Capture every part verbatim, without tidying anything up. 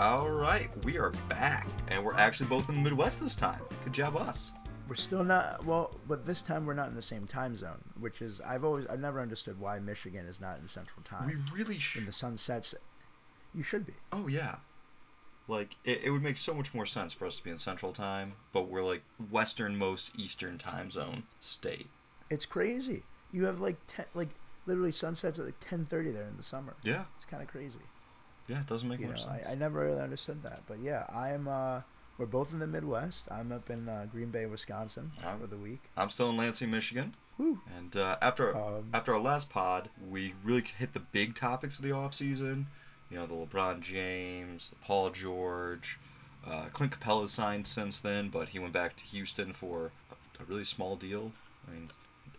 All right, we are back, and we're actually both in the Midwest this time. Good job, us. We're still not, well, but this time we're not in the same time zone, which is, I've always, I've never understood why Michigan is not in Central Time. We really should. When the sun sets, you should be. Oh, yeah. Like, it, it would make so much more sense for us to be in Central Time, but we're, like, westernmost Eastern Time Zone state. It's crazy. You have, like, ten, like literally sunsets at, like, ten thirty there in the summer. Yeah. It's kind of crazy. Yeah, it doesn't make you much know, sense. I, I never really understood that, but, yeah, I'm, uh... we're both in the Midwest. I'm up in uh, Green Bay, Wisconsin for the week. I'm still in Lansing, Michigan. Woo. And uh, after um, after our last pod, we really hit the big topics of the offseason. You know, the LeBron James, the Paul George. Uh, Clint Capella's signed since then, but he went back to Houston for a really small deal. I mean,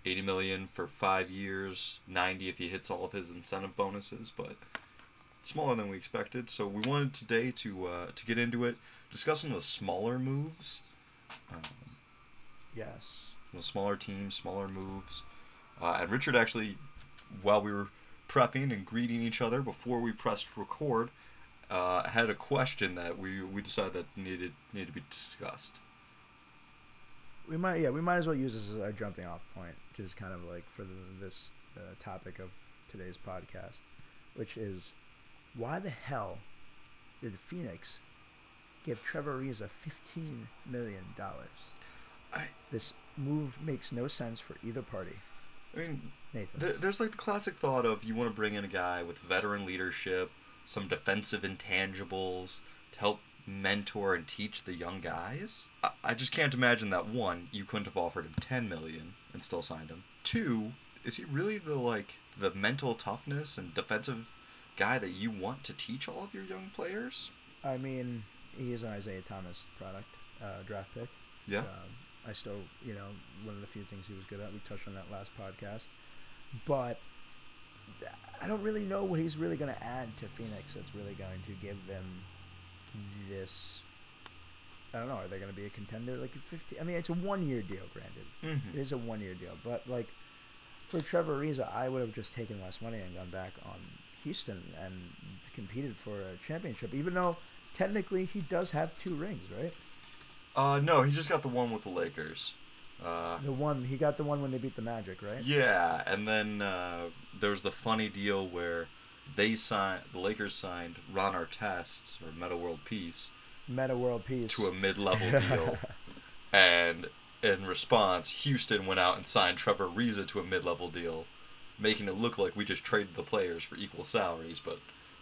eighty million dollars for five years, ninety if he hits all of his incentive bonuses, but smaller than we expected. So we wanted today to uh, to get into it, discuss some of the smaller moves. Um, yes. Some of the smaller teams, smaller moves. Uh, and Richard actually, while we were prepping and greeting each other before we pressed record, uh, had a question that we we decided that needed needed to be discussed. We might yeah we might as well use this as our jumping off point, just kind of like for the, this uh, topic of today's podcast, which is, why the hell did Phoenix give Trevor Ariza fifteen million dollars? I, this move makes no sense for either party. I mean, Nathan. There, there's like the classic thought of, you want to bring in a guy with veteran leadership, some defensive intangibles to help mentor and teach the young guys. I, I just can't imagine that, one, you couldn't have offered him ten million dollars and still signed him. Two, is he really the like the mental toughness and defensive guy that you want to teach all of your young players? I mean, he is an Isaiah Thomas product, uh, draft pick. Yeah. Um, I still, you know, one of the few things he was good at. We touched on that last podcast. But I don't really know what he's really going to add to Phoenix that's really going to give them this. I don't know. Are they going to be a contender? Like, fifty? I mean, it's a one-year deal, granted. Mm-hmm. It is a one-year deal. But, like, for Trevor Ariza, I would have just taken less money and gone back on Houston and competed for a championship, even though technically he does have two rings, right? Uh, no, he just got the one with the Lakers. Uh, the one he got the one when they beat the Magic, right? Yeah, and then uh, there was the funny deal where they signed the Lakers signed Ron Artest or Metta World Peace, Metta World Peace to a mid-level deal, and in response, Houston went out and signed Trevor Ariza to a mid-level deal, making it look like we just traded the players for equal salaries, but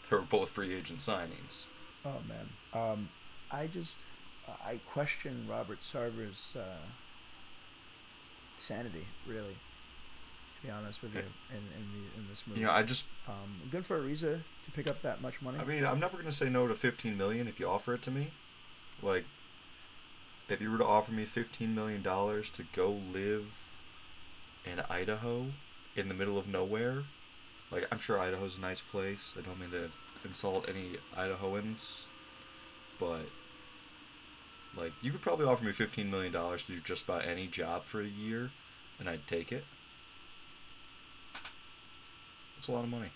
they were both free agent signings. Oh, man. Um, I just, I question Robert Sarver's uh, sanity, really, to be honest with you, in, in, the, in this movie. You know, I just... Um, good for Ariza to pick up that much money. I mean, I'm never going to say no to fifteen million dollars if you offer it to me. Like, if you were to offer me fifteen million dollars to go live in Idaho in the middle of nowhere, like, I'm sure Idaho's a nice place. I don't mean to insult any Idahoans, but like, you could probably offer me fifteen million dollars to do just about any job for a year, and I'd take it. It's a lot of money.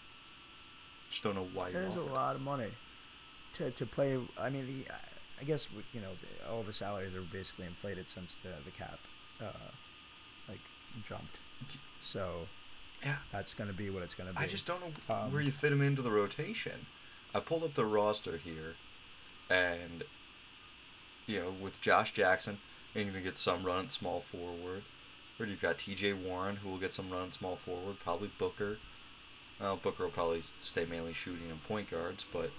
Just don't know why you're offering it. It is a lot of money to to play. I mean, the I guess you know all the salaries are basically inflated since the the cap uh, like jumped. So. Yeah, that's going to be what it's going to be. I just don't know um, where you fit him into the rotation. I pulled up the roster here, and, you know, with Josh Jackson, you're going to get some run at small forward. Or you've got T J Warren, who will get some run at small forward, probably Booker. Well, Booker will probably stay mainly shooting and point guards, but,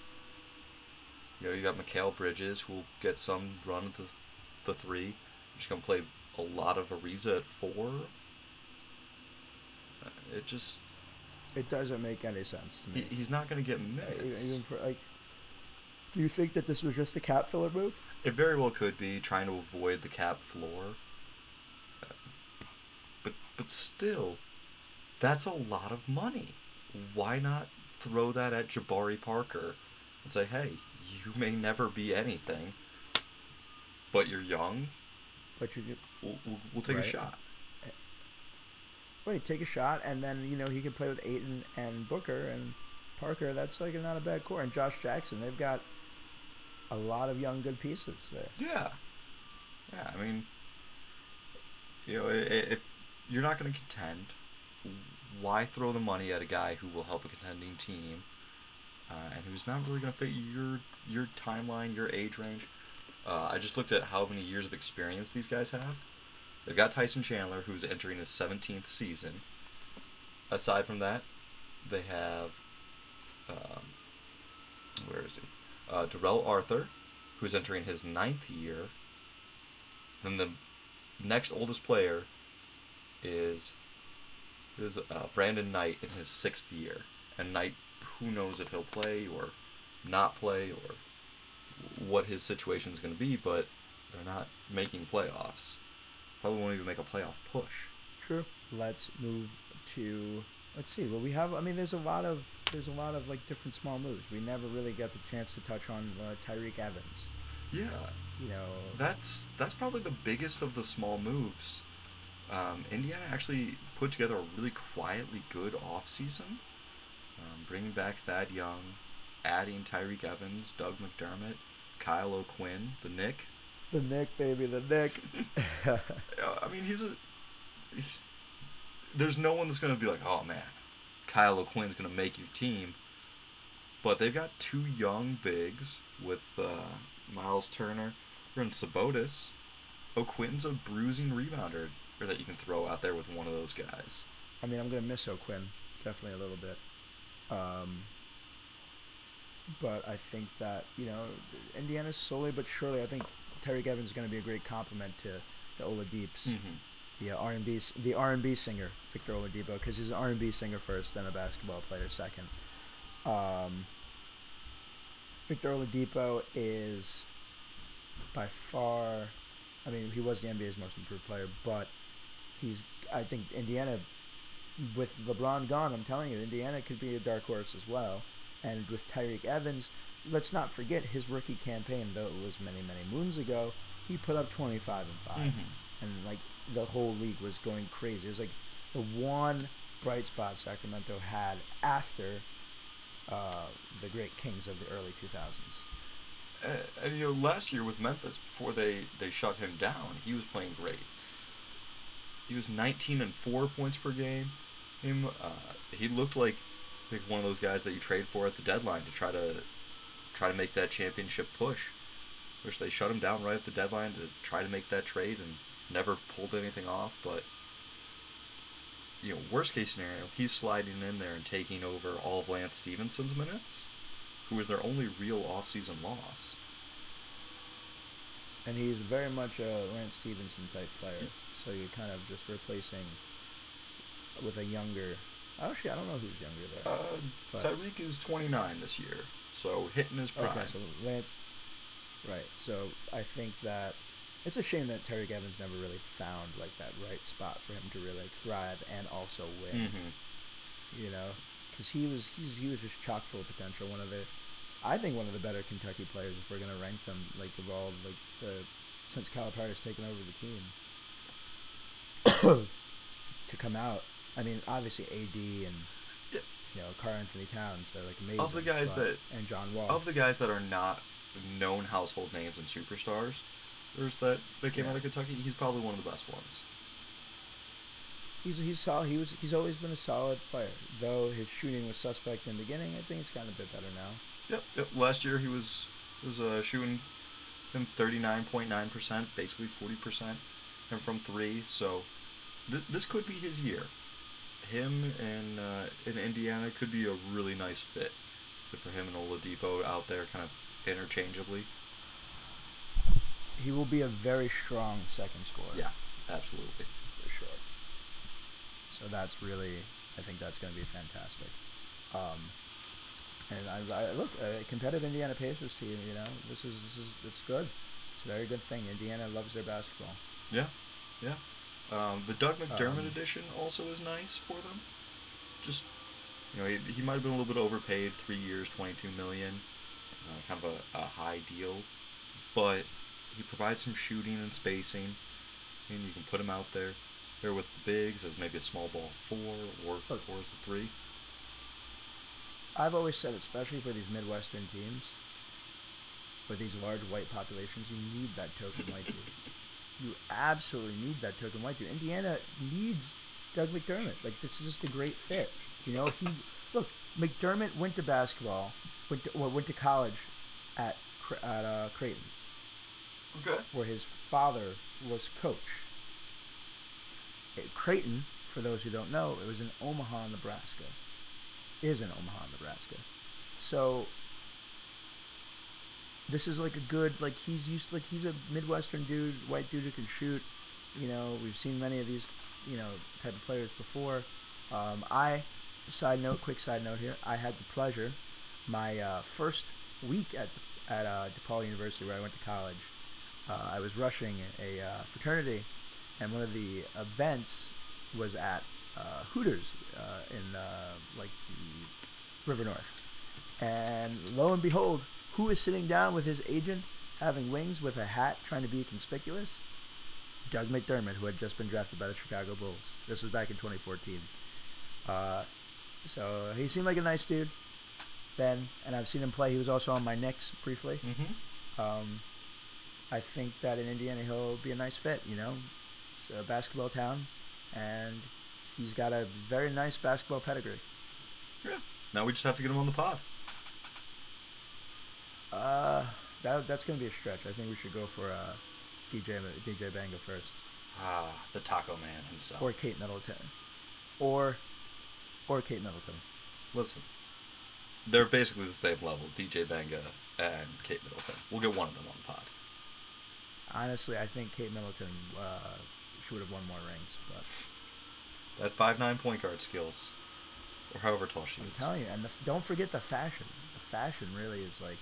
you know, you got Mikal Bridges, who will get some run at the, the three. You're just going to play a lot of Ariza at four. It just... It doesn't make any sense to me. He, he's not going to get minutes. Even for, like, do you think that this was just a cap filler move? It very well could be, trying to avoid the cap floor. But but still, that's a lot of money. Why not throw that at Jabari Parker and say, hey, you may never be anything, but you're young. But you We'll, we'll, we'll take right. a shot. Wait, take a shot, and then, you know, he can play with Ayton and Booker and Parker. That's, like, not a bad core. And Josh Jackson, they've got a lot of young good pieces there. Yeah. Yeah, I mean, you know, if you're not going to contend, why throw the money at a guy who will help a contending team uh, and who's not really going to fit your your timeline, your age range? Uh, I just looked at how many years of experience these guys have. They've got Tyson Chandler, who's entering his seventeenth season. Aside from that, they have, um, where is he? Uh, Darrell Arthur, who's entering his ninth year. Then the next oldest player is is uh, Brandon Knight in his sixth year. And Knight, who knows if he'll play or not play or what his situation is going to be, but they're not making playoffs. Probably won't even make a playoff push. True. Let's move to, let's see, well, we have, I mean, there's a lot of, there's a lot of, like, different small moves. We never really got the chance to touch on uh, Tyreke Evans. Yeah. You know, that's that's probably the biggest of the small moves. Um, Indiana actually put together a really quietly good offseason, um, bringing back Thad Young, adding Tyreke Evans, Doug McDermott, Kyle O'Quinn, the Knick. The Knick, baby, the Knick. I mean, he's a... He's, there's no one that's going to be like, oh, man, Kyle O'Quinn's going to make your team. But they've got two young bigs with... Uh, Miles Turner, we're in Sabotis. O'Quinn's a bruising rebounder or that you can throw out there with one of those guys. I mean, I'm going to miss O'Quinn, definitely a little bit. Um, but I think that, you know, Indiana slowly but surely, I think Tyreke Evans is going to be a great compliment to, to Oladipo's, mm-hmm. the, uh, R and B, the R and B singer, Victor Oladipo, because he's an R and B singer first, then a basketball player second. Um... Victor Oladipo is by far, I mean, he was the N B A's most improved player, but he's, I think Indiana, with LeBron gone, I'm telling you, Indiana could be a dark horse as well. And with Tyreke Evans, let's not forget his rookie campaign, though it was many, many moons ago, he put up twenty-five and five. Mm-hmm. And, like, the whole league was going crazy. It was, like, the one bright spot Sacramento had after... Uh, the great kings of the early two thousands. And, and, you know, last year with Memphis, before they, they shut him down, he was playing great. He was nineteen and four points per game. Him, uh, he looked like, like one of those guys that you trade for at the deadline to try to try to make that championship push, which they shut him down right at the deadline to try to make that trade and never pulled anything off, but... You know, worst case scenario, he's sliding in there and taking over all of Lance Stevenson's minutes, who was their only real offseason loss. And he's very much a Lance Stevenson type player, yeah. So you're kind of just replacing with a younger. Actually, I don't know who's younger there. Uh, Tyreke is twenty-nine this year, so hitting his prime. Okay, so Lance. Right, so I think that. It's a shame that Tyreke Evans never really found, like, that right spot for him to really, like, thrive and also win. Mm-hmm. You know? Because he was, he's, he was just chock full of potential. One of the... I think one of the better Kentucky players, if we're going to rank them, like, of all, like, the... Since Calipari's taken over the team. To come out. I mean, obviously A D and, yeah. you know, Carl Anthony Towns, they're, like, amazing. Of the guys but, that... And John Wall. Of the guys that are not known household names and superstars... that that came yeah. out of Kentucky, he's probably one of the best ones. He's he's solid. He was he's always been a solid player, though his shooting was suspect in the beginning. I think it's gotten a bit better now. Yep. Yep. Last year he was was uh, shooting him thirty nine point nine percent, basically forty percent, and from three. So th- this could be his year. Him and uh, in Indiana could be a really nice fit. Good for him and Oladipo out there, kind of interchangeably. He will be a very strong second scorer. Yeah, absolutely. For sure. So that's really, I think that's going to be fantastic. Um, and I, I look, a competitive Indiana Pacers team, you know, this is, this is, it's good. It's a very good thing. Indiana loves their basketball. Yeah, yeah. Um, the Doug McDermott um, edition also is nice for them. Just, you know, he, he might have been a little bit overpaid, three years, twenty-two million dollars, uh, kind of a, a high deal, but... He provides some shooting and spacing. I mean, you can put him out there, there with the bigs as maybe a small ball four or or as a three. I've always said, especially for these Midwestern teams, with these large white populations, you need that token white dude. You absolutely need that token white dude. Indiana needs Doug McDermott. Like, this is just a great fit. You know, he look. McDermott went to basketball, went to, well, went to college at at uh, Creighton, okay, where his father was coach. At Creighton, for those who don't know, it was in Omaha, Nebraska. Is in Omaha, Nebraska. So this is like a good, like he's used to, like he's a Midwestern dude, white dude who can shoot. You know, we've seen many of these, you know, type of players before. Um, I, side note, quick side note here. I had the pleasure, my uh, first week at at uh, DePaul University where I went to college, uh, I was rushing a uh, fraternity, and one of the events was at uh, Hooters uh, in uh, like the River North. And lo and behold, who is sitting down with his agent, having wings, with a hat, trying to be conspicuous? Doug McDermott, who had just been drafted by the Chicago Bulls. This was back in twenty fourteen. Uh, so he seemed like a nice dude then, and I've seen him play. He was also on my Knicks briefly. Mm-hmm. Um, I think that in Indiana he'll be a nice fit, you know. It's a basketball town, and he's got a very nice basketball pedigree. Yeah. Now we just have to get him on the pod. Uh, that that's going to be a stretch. I think we should go for uh, D J D J Banga first. Ah, the Taco Man himself. Or Kate Middleton. Or or Kate Middleton. Listen, they're basically the same level, D J Banga and Kate Middleton. We'll get one of them on the pod. Honestly, I think Kate Middleton uh, should have won more rings. But that five nine point guard skills, or however tall she I'm is. I'm telling you, and the, don't forget the fashion. The fashion really is like,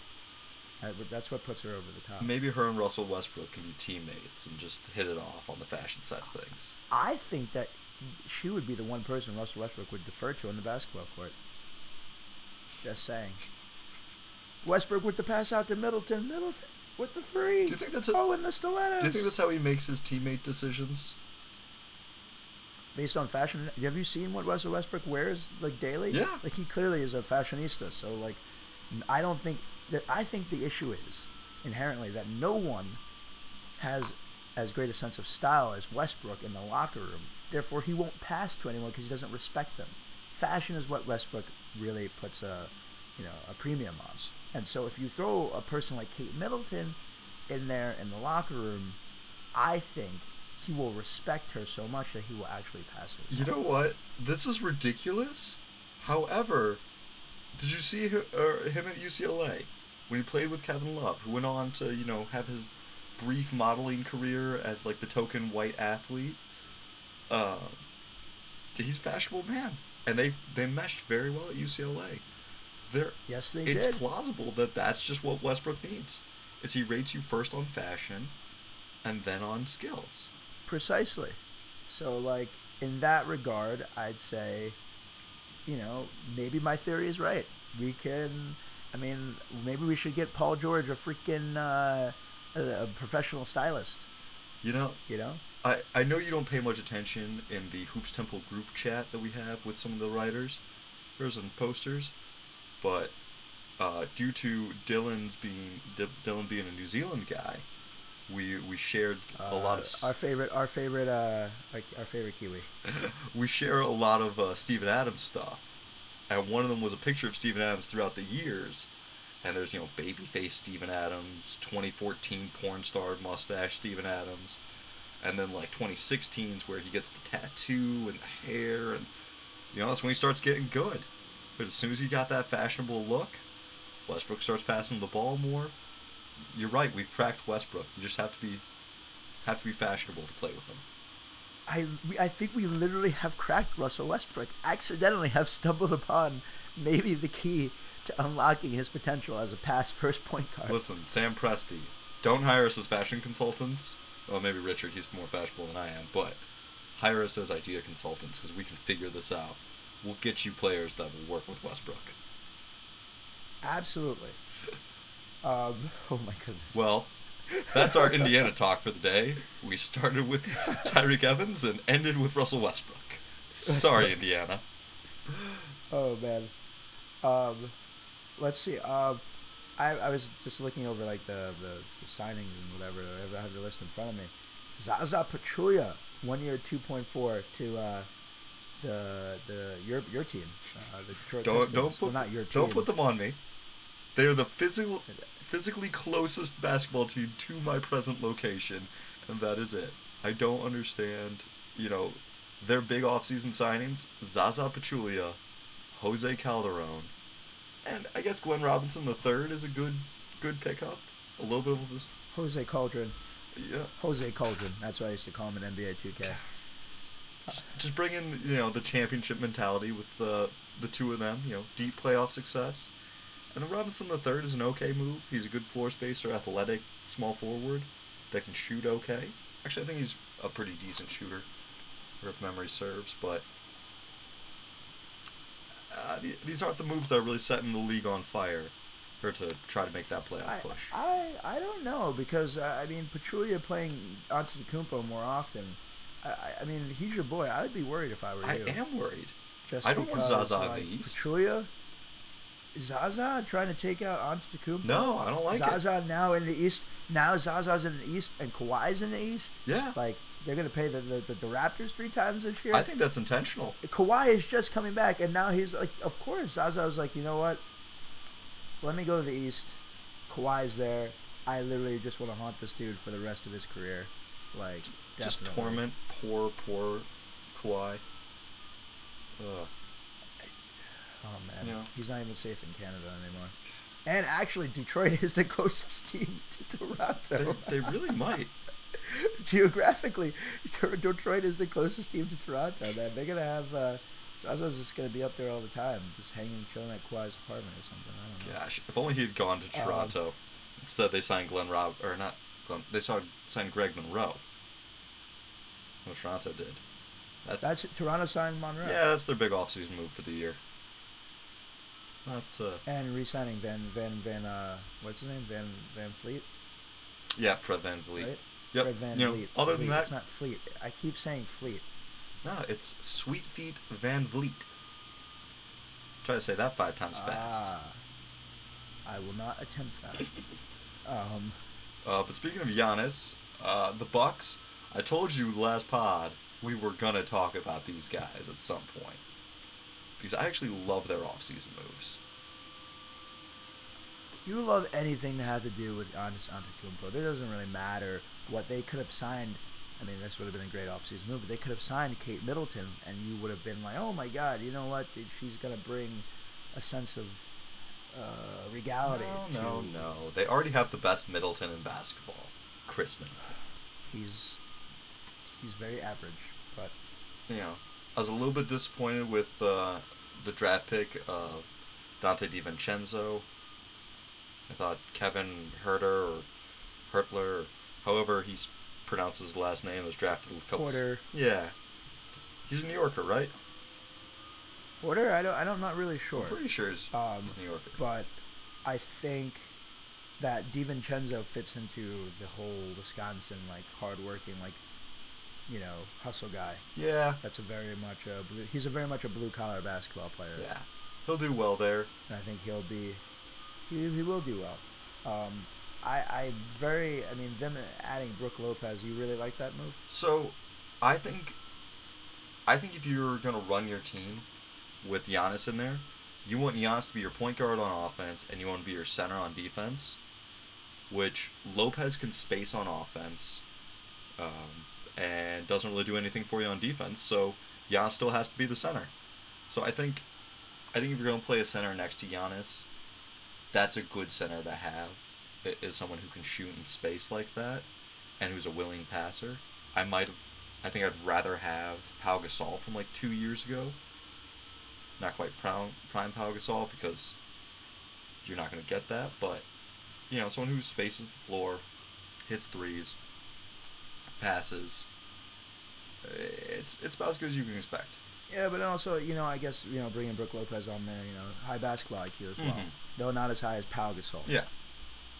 that's what puts her over the top. Maybe her and Russell Westbrook can be teammates and just hit it off on the fashion side of things. I think that she would be the one person Russell Westbrook would defer to on the basketball court. Just saying. Westbrook with the pass out to Middleton. Middleton with the three. Do you think that's a, oh, and the stilettos. Do you think that's how he makes his teammate decisions? Based on fashion? Have you seen what Russell Westbrook wears, like, daily? Yeah. Like, he clearly is a fashionista. So, like, I don't think... That I think the issue is inherently that no one has as great a sense of style as Westbrook in the locker room. Therefore, he won't pass to anyone because he doesn't respect them. Fashion is what Westbrook really puts a, you know, a premium on. And so, if you throw a person like Kate Middleton in there in the locker room, I think he will respect her so much that he will actually pass her. You know what? This is ridiculous. However, did you see her, uh, him at U C L A when he played with Kevin Love, who went on to, you know, have his brief modeling career as, like, the token white athlete? Uh, he's a fashionable man, and they, they meshed very well at U C L A. They're, yes, they it's did. It's plausible that that's just what Westbrook needs, is he rates you first on fashion and then on skills. Precisely. So, like, in that regard, I'd say... You know, maybe my theory is right. We can, I mean, maybe we should get Paul George a freaking uh, a professional stylist. You know, you know. I, I know you don't pay much attention in the Hoops Temple group chat that we have with some of the writers, there's some posters, but uh, due to Dylan's being D- Dylan being a New Zealand guy, we we shared a uh, lot of our favorite our favorite uh our, our favorite Kiwi. We share a lot of uh, Steven Adams stuff, and one of them was a picture of Steven Adams throughout the years, and there's, you know, babyface Steven Adams, twenty fourteen porn star mustache Steven Adams, and then like twenty sixteen's where he gets the tattoo and the hair, and you know that's when he starts getting good. But as soon as he got that fashionable look, Westbrook starts passing the ball more. You're right. We've cracked Westbrook. You just have to be, have to be fashionable to play with him. I, I think we literally have cracked Russell Westbrook. Accidentally have stumbled upon maybe the key to unlocking his potential as a pass-first point guard. Listen, Sam Presti, don't hire us as fashion consultants. Well, maybe Richard. He's more fashionable than I am. But hire us as idea consultants because we can figure this out. We'll get you players that will work with Westbrook. Absolutely. Um, oh my goodness. Well, that's our Indiana talk for the day. We started with Tyreke Evans and ended with Russell Westbrook. Sorry, Westbrook. Indiana. Oh man. Um, let's see. Um, I, I was just looking over like the, the, the signings and whatever. I have the list in front of me. Zaza Pachulia, one year, two point four to uh, the the your your team, uh, the Detroit don't, Pistons. Don't put well, not your team. Don't put them on me. They are the physical, physically closest basketball team to my present location, and that is it. I don't understand. You know, their big offseason signings: Zaza Pachulia, Jose Calderon, and I guess Glenn Robinson the third is a good good pickup. A little bit of this. Jose Calderon. Yeah. Jose Calderon. That's what I used to call him in N B A two K. Just bring in, you know, the championship mentality with the the two of them. You know, deep playoff success. And then Robinson the third is an okay move. He's a good floor spacer, athletic, small forward that can shoot okay. Actually, I think he's a pretty decent shooter, or if memory serves. But uh, th- these aren't the moves that are really setting the league on fire. Or to try to make that playoff push. I, I, I don't know because uh, I mean Pachulia playing Antetokounmpo more often. I I mean he's your boy. I would be worried if I were you. I am worried. Just I don't want Zaza like, in the East. Pachulia, Zaza trying to take out Antetokounmpo. No, I don't like Zaza it. Zaza now in the East. Now Zaza's in the East and Kawhi's in the East. Yeah, like they're gonna pay the the, the, the Raptors three times this year. I think that's intentional. Kawhi is just coming back, and now he's like, of course, Zaza was like, you know what? Let me go to the East. Kawhi's there. I literally just want to haunt this dude for the rest of his career. Like, just definitely. torment poor, poor Kawhi. Ugh. Oh, man. You know. He's not even safe in Canada anymore. And actually, Detroit is the closest team to Toronto. They, they really might. Geographically, Detroit is the closest team to Toronto. Man. They're going to have... Uh, Zaza's just going to be up there all the time, just hanging, chilling at Kawhi's apartment or something. I don't know. Gosh, if only he had gone to Toronto. Um, Instead, they signed Glenn Rob... Or not Glenn... They signed Greg Monroe. No, Toronto did. That's, that's Toronto signed Monroe. Yeah, that's their big offseason move for the year. Not, uh... And re-signing Van... Van... Van... Uh, what's his name? Van... Van Fleet? Yeah, Fred Van Vliet. Right? Yep. Fred Van you Fleet. Know, other Fleet. than that... It's not Fleet. I keep saying Fleet. No, it's Sweet Feet Van Vliet. Try to say that five times fast. Ah, I will not attempt that. um, uh, but speaking of Giannis, uh, the Bucks. I told you last pod we were gonna talk about these guys at some point because I actually love their offseason moves. You love anything that has to do with Giannis Antetokounmpo. It doesn't really matter what they could have signed. I mean, this would have been a great offseason move. But they could have signed Kate Middleton, and you would have been like, oh, my God, you know what? Dude, she's going to bring a sense of uh, regality. No, to... no, no. They already have the best Middleton in basketball, Chris Middleton. He's he's very average, but... You know, I was a little bit disappointed with uh, the draft pick of Dante DiVincenzo. I thought Kevin Herter or Hertler, however he's... pronounce his last name, was drafted a couple Porter. Of, yeah. He's a New Yorker, right? Porter? I don't, I don't, I'm not really sure. I'm pretty sure he's, um, he's a New Yorker. But I think that DiVincenzo fits into the whole Wisconsin, like, hardworking, like, you know, hustle guy. Yeah. That's a very much a blue... He's a very much a blue-collar basketball player. Yeah. He'll do well there. And I think he'll be... He, he will do well. Um... I, I very, I mean, them adding Brook Lopez, you really like that move? So, I think, I think if you're going to run your team with Giannis in there, you want Giannis to be your point guard on offense, and you want to be your center on defense, which Lopez can space on offense, um, and doesn't really do anything for you on defense, so Giannis still has to be the center. So I think, I think if you're going to play a center next to Giannis, that's a good center to have. Is someone who can shoot in space like that, and who's a willing passer. I might have, I think I'd rather have Pau Gasol from like two years ago. Not quite prime, prime Pau Gasol because you're not going to get that, but you know, someone who spaces the floor, hits threes, passes. It's it's about as good as you can expect. Yeah, but also, you know, I guess you know bringing Brook Lopez on there, you know, high basketball I Q as well, mm-hmm. though not as high as Pau Gasol. Yeah.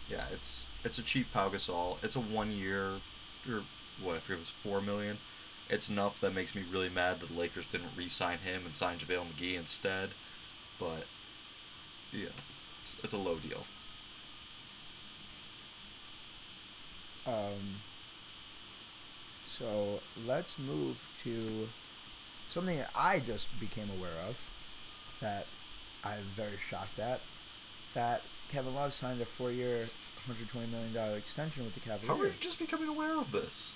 Yeah, it's it's a cheap Pau Gasol. It's a one year, or what, I forget if it was four million dollars. It's enough that makes me really mad that the Lakers didn't re-sign him and sign JaVale McGee instead. But, yeah, it's, it's a low deal. Um, so let's move to something that I just became aware of that I'm very shocked at, that Kevin Love signed a four-year, one hundred twenty million dollars extension with the Cavaliers. How are you just becoming aware of this?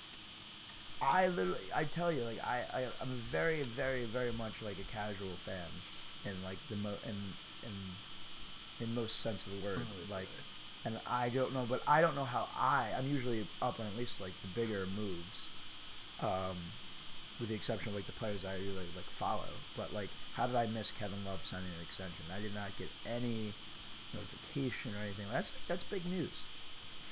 I literally, I tell you, like, I, I, I'm very, very, very much, like, a casual fan in, like, the mo- in, in, in most sense of the word, oh, like, and I don't know, but I don't know how I, I'm usually up on at least, like, the bigger moves, um, with the exception of, like, the players I really, like, follow, but, like, how did I miss Kevin Love signing an extension? I did not get any notification or anything. That's, that's big news.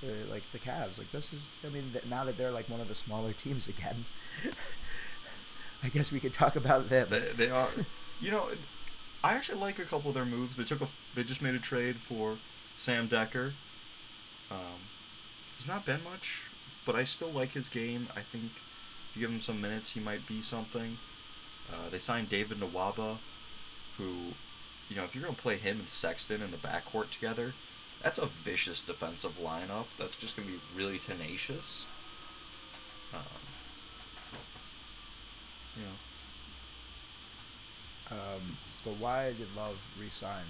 For, like, the Cavs. Like, this is... I mean, th- now that they're, like, one of the smaller teams again, I guess we could talk about them. They, they are... You know, I actually like a couple of their moves. They took a... They just made a trade for Sam Dekker. Um, he's not been much, but I still like his game. I think if you give him some minutes, he might be something. Uh, they signed David Nwaba, who... You know, if you're going to play him and Sexton in the backcourt together... That's a vicious defensive lineup. That's just going to be really tenacious. Um, you know. Um, so why did Love resign?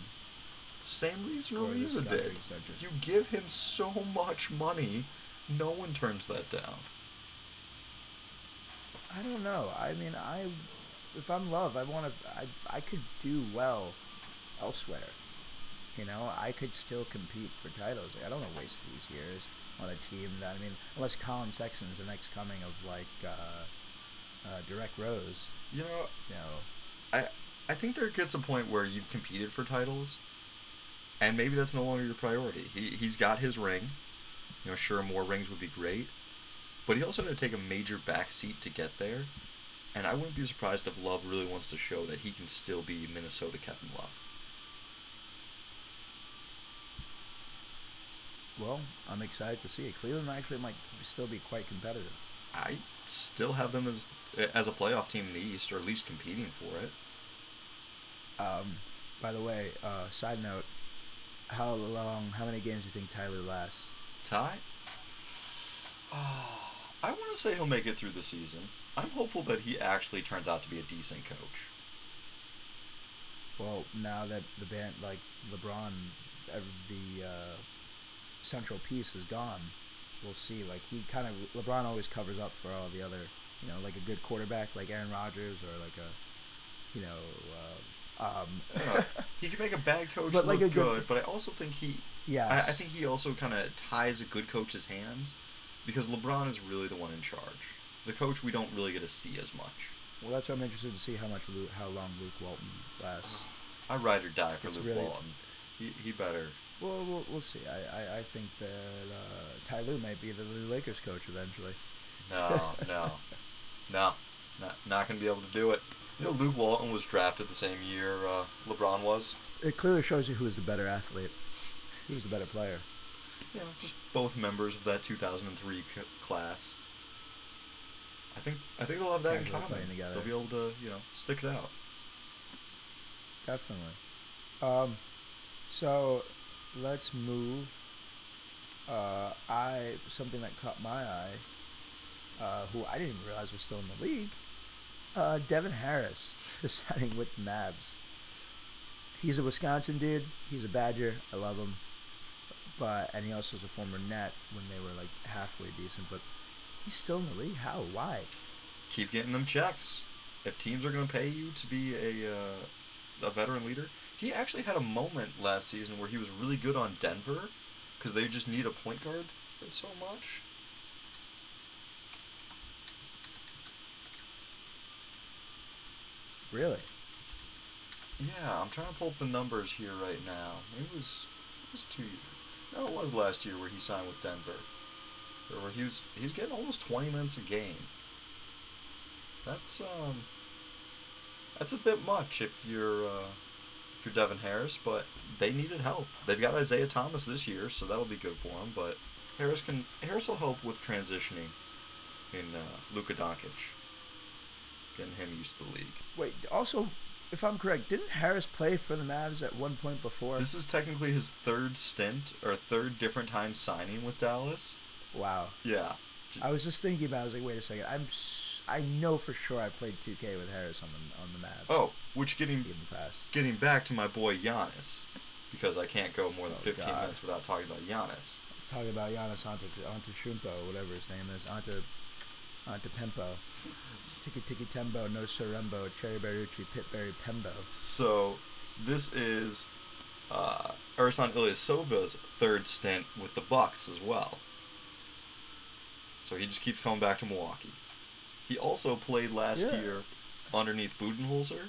Same reason Ariza did. You give him so much money, no one turns that down. I don't know. I mean, I, if I'm Love, I want to. I I could do well elsewhere. You know, I could still compete for titles. Like, I don't want to waste these years on a team that, I mean, unless Colin Sexton's the next coming of, like, uh, uh, Derrick Rose. You know, you know, I I think there gets a point where you've competed for titles, and maybe that's no longer your priority. He, he's got his ring. You know, sure, more rings would be great, but he also had to take a major backseat to get there, and I wouldn't be surprised if Love really wants to show that he can still be Minnesota Kevin Love. Well, I'm excited to see it. Cleveland actually might still be quite competitive. I still have them as as a playoff team in the East, or at least competing for it. Um, by the way, uh, side note, how long, how many games do you think Ty Lue lasts? Ty? Oh, I want to say he'll make it through the season. I'm hopeful that he actually turns out to be a decent coach. Well, now that the band, like LeBron, the... Uh, central piece is gone, we'll see. Like, he kind of, LeBron always covers up for all the other, you know, like a good quarterback like Aaron Rodgers, or like a, you know, uh, um uh, he can make a bad coach look like good, good, but I also think he, yeah, I, I think he also kind of ties a good coach's hands, because LeBron is really the one in charge. The coach we don't really get to see as much. Well, that's why I'm interested to see how much Luke, how long Luke Walton lasts. I ride or die for it's Luke really... Walton. He he better. Well, well, we'll see. I, I, I think that uh, Ty Lue might be the Lakers coach eventually. No, no. No. Not, not going to be able to do it. You know, Luke Walton was drafted the same year uh, LeBron was. It clearly shows you who was the better athlete. Who was the better player. Yeah, just both members of that two thousand three c- class. I think I think they'll have that in common. They'll be able to, you know, stick it out. Definitely. Um, so... Let's move. Uh, I something that caught my eye, uh, who I didn't even realize was still in the league. Uh, Devin Harris is signing with the Mavs. He's a Wisconsin dude. He's a Badger. I love him, but and he also was a former Net when they were like halfway decent. But he's still in the league. How? Why? Keep getting them checks. If teams are going to pay you to be a uh, a veteran leader. He actually had a moment last season where he was really good on Denver because they just need a point guard so much. Really? Yeah, I'm trying to pull up the numbers here right now. It was it was two years. No, it was last year where he signed with Denver. Where he was he's getting almost twenty minutes a game. That's um that's a bit much if you're uh, You're Devin Harris, but they needed help. They've got Isaiah Thomas this year, so that'll be good for him. But Harris can Harris will help with transitioning in uh, Luka Doncic, getting him used to the league. Wait, also, if I'm correct, didn't Harris play for the Mavs at one point before? This is technically his third stint or third different time signing with Dallas. Wow. Yeah. I was just thinking about it. I was like, wait a second. I'm s- I know for sure I played two K with Harris on the, on the Mavs. Oh, which getting getting back to my boy Giannis, because I can't go more than oh, fifteen God. minutes without talking about Giannis. Talking about Giannis Antetokounmpo, whatever his name is, Ante Antetokounmpo, Tiki Tiki Tembo, No Surrembo, Cherry Berrucci, Pitberry Pembo. So this is uh, Ersan Ilyasova's third stint with the Bucks as well. So he just keeps coming back to Milwaukee. He also played last yeah. year underneath Budenholzer,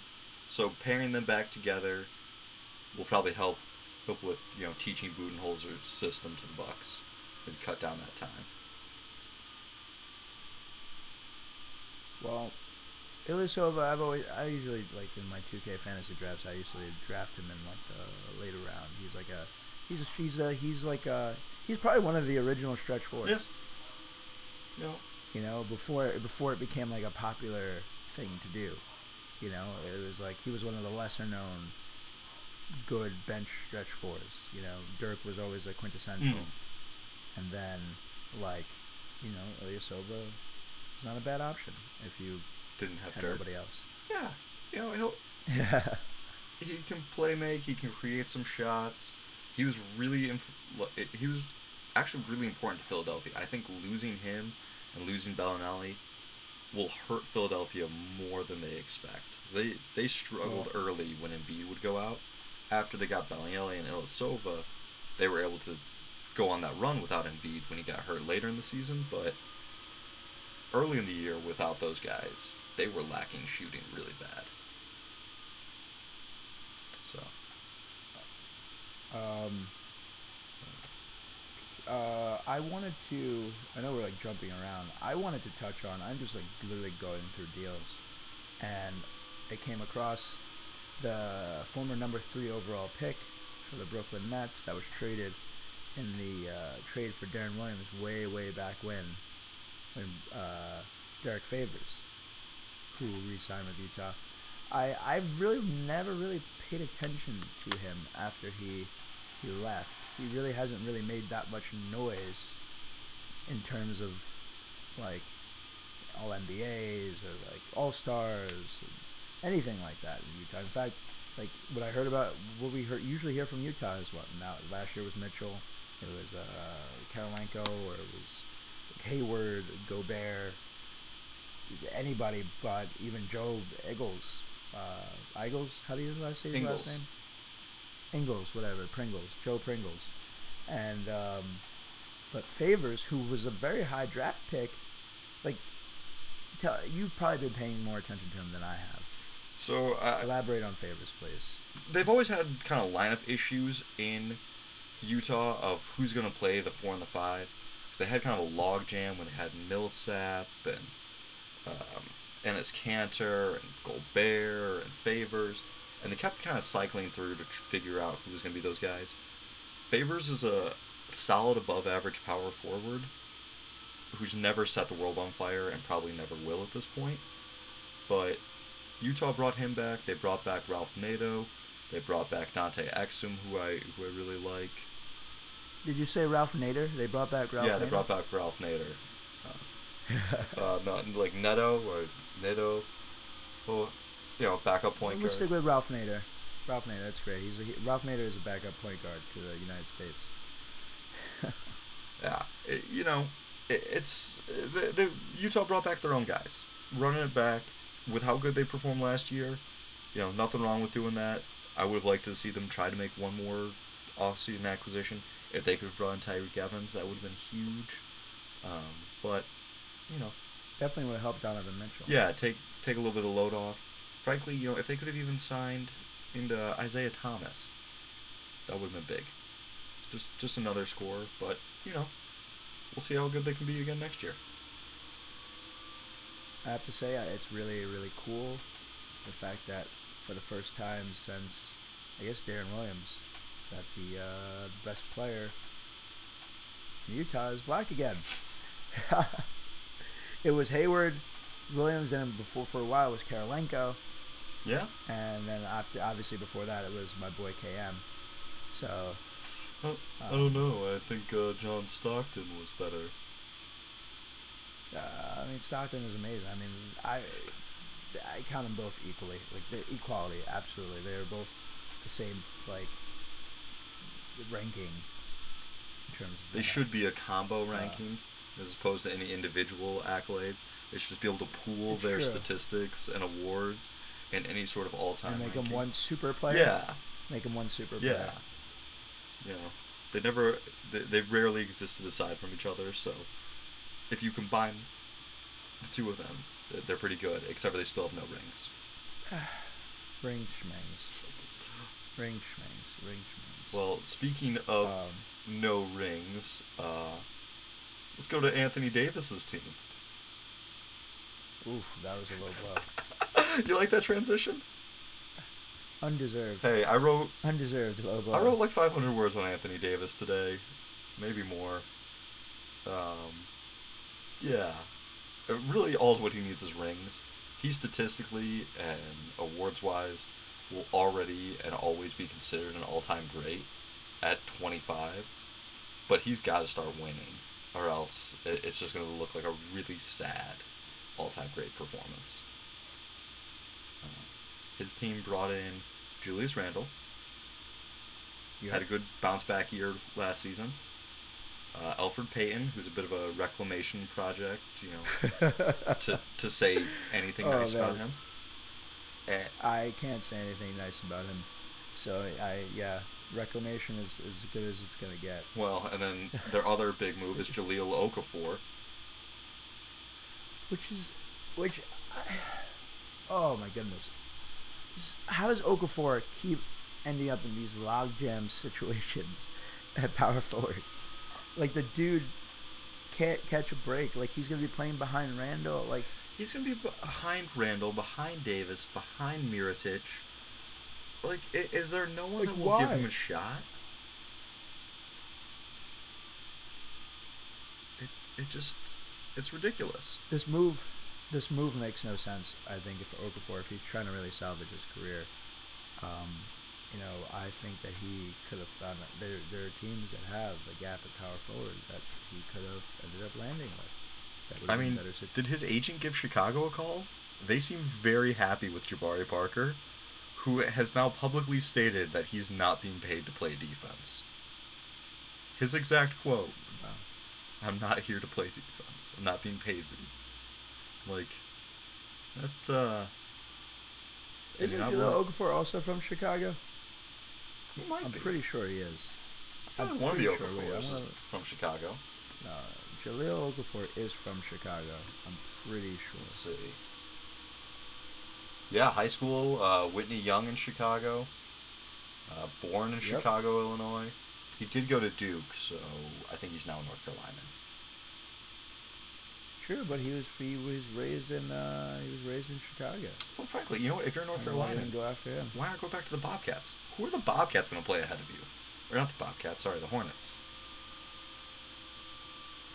so pairing them back together will probably help help with, you know, teaching Budenholzer's system to the Bucks and cut down that time. Well, Ilyasova, I've always I usually like in my two K fantasy drafts I usually draft him in like the later round. He's like a he's a, he's a, he's like a he's probably one of the original stretch fours. Yeah. No. You know, before before it became like a popular thing to do, you know, it was like he was one of the lesser known good bench stretch fours. You know, Dirk was always like quintessential, mm. and then like, you know, Ilyasova is not a bad option if you didn't have Dirk. Nobody else. Yeah, you know, he'll yeah he can play make, he can create some shots. He was really inf- he was actually really important to Philadelphia. I think losing him. And losing Bellinelli will hurt Philadelphia more than they expect. So they, they struggled oh. early when Embiid would go out. After they got Bellinelli and Ilyasova, they were able to go on that run without Embiid when he got hurt later in the season. But early in the year, without those guys, they were lacking shooting really bad. So, um. Uh, I wanted to, I know we're like jumping around, I wanted to touch on, I'm just like literally going through deals, and it came across the former number three overall pick for the Brooklyn Nets that was traded in the uh, trade for Darren Williams way, way back when, when uh, Derek Favors, who re-signed with Utah. I, I've really never really paid attention to him after he he left. He really hasn't really made that much noise in terms of like all N B As or like all stars, anything like that in Utah. In fact, like what I heard about, what we heard, usually hear from Utah is what now last year was Mitchell, it was uh, Karolinko, or it was Hayward, Gobert, anybody but even Joe Ingles. Uh, Ingles, how do you say his Ingles. last name? Ingles, whatever, Pringles, Joe Pringles. And, um, but Favors, who was a very high draft pick, like, tell, you've probably been paying more attention to him than I have. So, uh, elaborate on Favors, please. They've always had kind of lineup issues in Utah of who's going to play the four and the five. Because they had kind of a logjam when they had Millsap and um, Enes Kanter and Gobert and Favors. And they kept kind of cycling through to figure out who was going to be those guys. Favors is a solid above-average power forward who's never set the world on fire and probably never will at this point. But Utah brought him back. They brought back Ralph Nadeau. They brought back Dante Exum, who I who I really like. Did you say Ralph Nader? They brought back Ralph Nader? Yeah, they Nader? brought back Ralph Nader. Uh, uh, not like Neto or Nadeau. Oh. You know, backup point Let's guard. Let's stick with Ralph Nader. Ralph Nader, that's great. He's a, he, Ralph Nader is a backup point guard to the United States. yeah, it, you know, it, it's the, the Utah brought back their own guys, running it back with how good they performed last year. You know, nothing wrong with doing that. I would have liked to see them try to make one more offseason acquisition. If they could have brought in Tyreke Evans, that would have been huge. Um, but you know, definitely would have helped Donovan Mitchell. Yeah, take take a little bit of load off. Frankly, you know, if they could have even signed into Isaiah Thomas, that would have been big. Just just another scorer, but, you know, we'll see how good they can be again next year. I have to say, it's really, really cool, the fact that for the first time since, I guess, Darren Williams, that the uh, best player in Utah is black again. It was Hayward, Williams, and before for a while was Karolinko. Yeah. And then after, obviously before that, it was my boy K M. So. I don't, um, I don't know. I think uh, John Stockton was better. mean, Stockton is amazing. I mean, I I count them both equally. Like, they're equality, absolutely. They're both the same, like, ranking in terms of... They should be a combo ranking uh, as opposed to any individual accolades. They should just be able to pool their true. statistics and awards in any sort of all-time And make ranking. them one super player? Yeah. Make them one super player. Yeah. You know, they never... They, they rarely existed aside from each other, so... If you combine the two of them, they're pretty good, except for they still have no rings. Ring schmings. Ring schmings. Ring schmings. Well, speaking of um, no rings, uh, let's go to Anthony Davis's team. Oof, that was a low blow. You like that transition? Undeserved. Hey, I wrote... Undeserved low blow. I wrote like five hundred words on Anthony Davis today. Maybe more. Um... Yeah, really all what he needs is rings. He statistically and awards-wise will already and always be considered an all-time great at twenty-five, but he's got to start winning, or else it's just going to look like a really sad all-time great performance. Uh, his team brought in Julius Randle. Yep. Had a good bounce-back year last season. Uh, Elfrid Payton, who's a bit of a reclamation project, you know, to to say anything oh, nice man. about him. And I can't say anything nice about him. So, I yeah, reclamation is, is as good as it's going to get. Well, and then their other big move is Jahlil Okafor. Which is, which, I, oh my goodness. How does Okafor keep ending up in these logjam situations at power forward? Like, the dude can't catch a break. Like, he's going to be playing behind Randall. Like, he's going to be behind Randall, behind Davis, behind Mirotić. Like, is there no one like that will why? give him a shot? It it just, it's ridiculous. This move, this move makes no sense, I think, for Okafor, if he's trying to really salvage his career. Um... You know, I think that he could have found that there, there are teams that have a gap at power forward that he could have ended up landing with. That I mean, did his agent give Chicago a call? They seem very happy with Jabari Parker, who has now publicly stated that he's not being paid to play defense. His exact quote, wow. I'm not here to play defense. I'm not being paid for defense. Like, that, uh... Isn't Jahlil Okafor also from Chicago? He might I'm be. I'm pretty sure he is. I thought one of the Okafors is from Chicago. No, Jahlil Okafor is from Chicago. I'm pretty sure. Let's see. Yeah, high school, uh, Whitney Young in Chicago. Uh, born in yep. Chicago, Illinois. He did go to Duke, so I think he's now in North Carolina. Sure, but he was he was raised in uh, he was raised in Chicago. Well, frankly, you know what? If you're in North Carolina, go after him. Why not go back to the Bobcats? Who are the Bobcats going to play ahead of you? Or not the Bobcats? Sorry, the Hornets.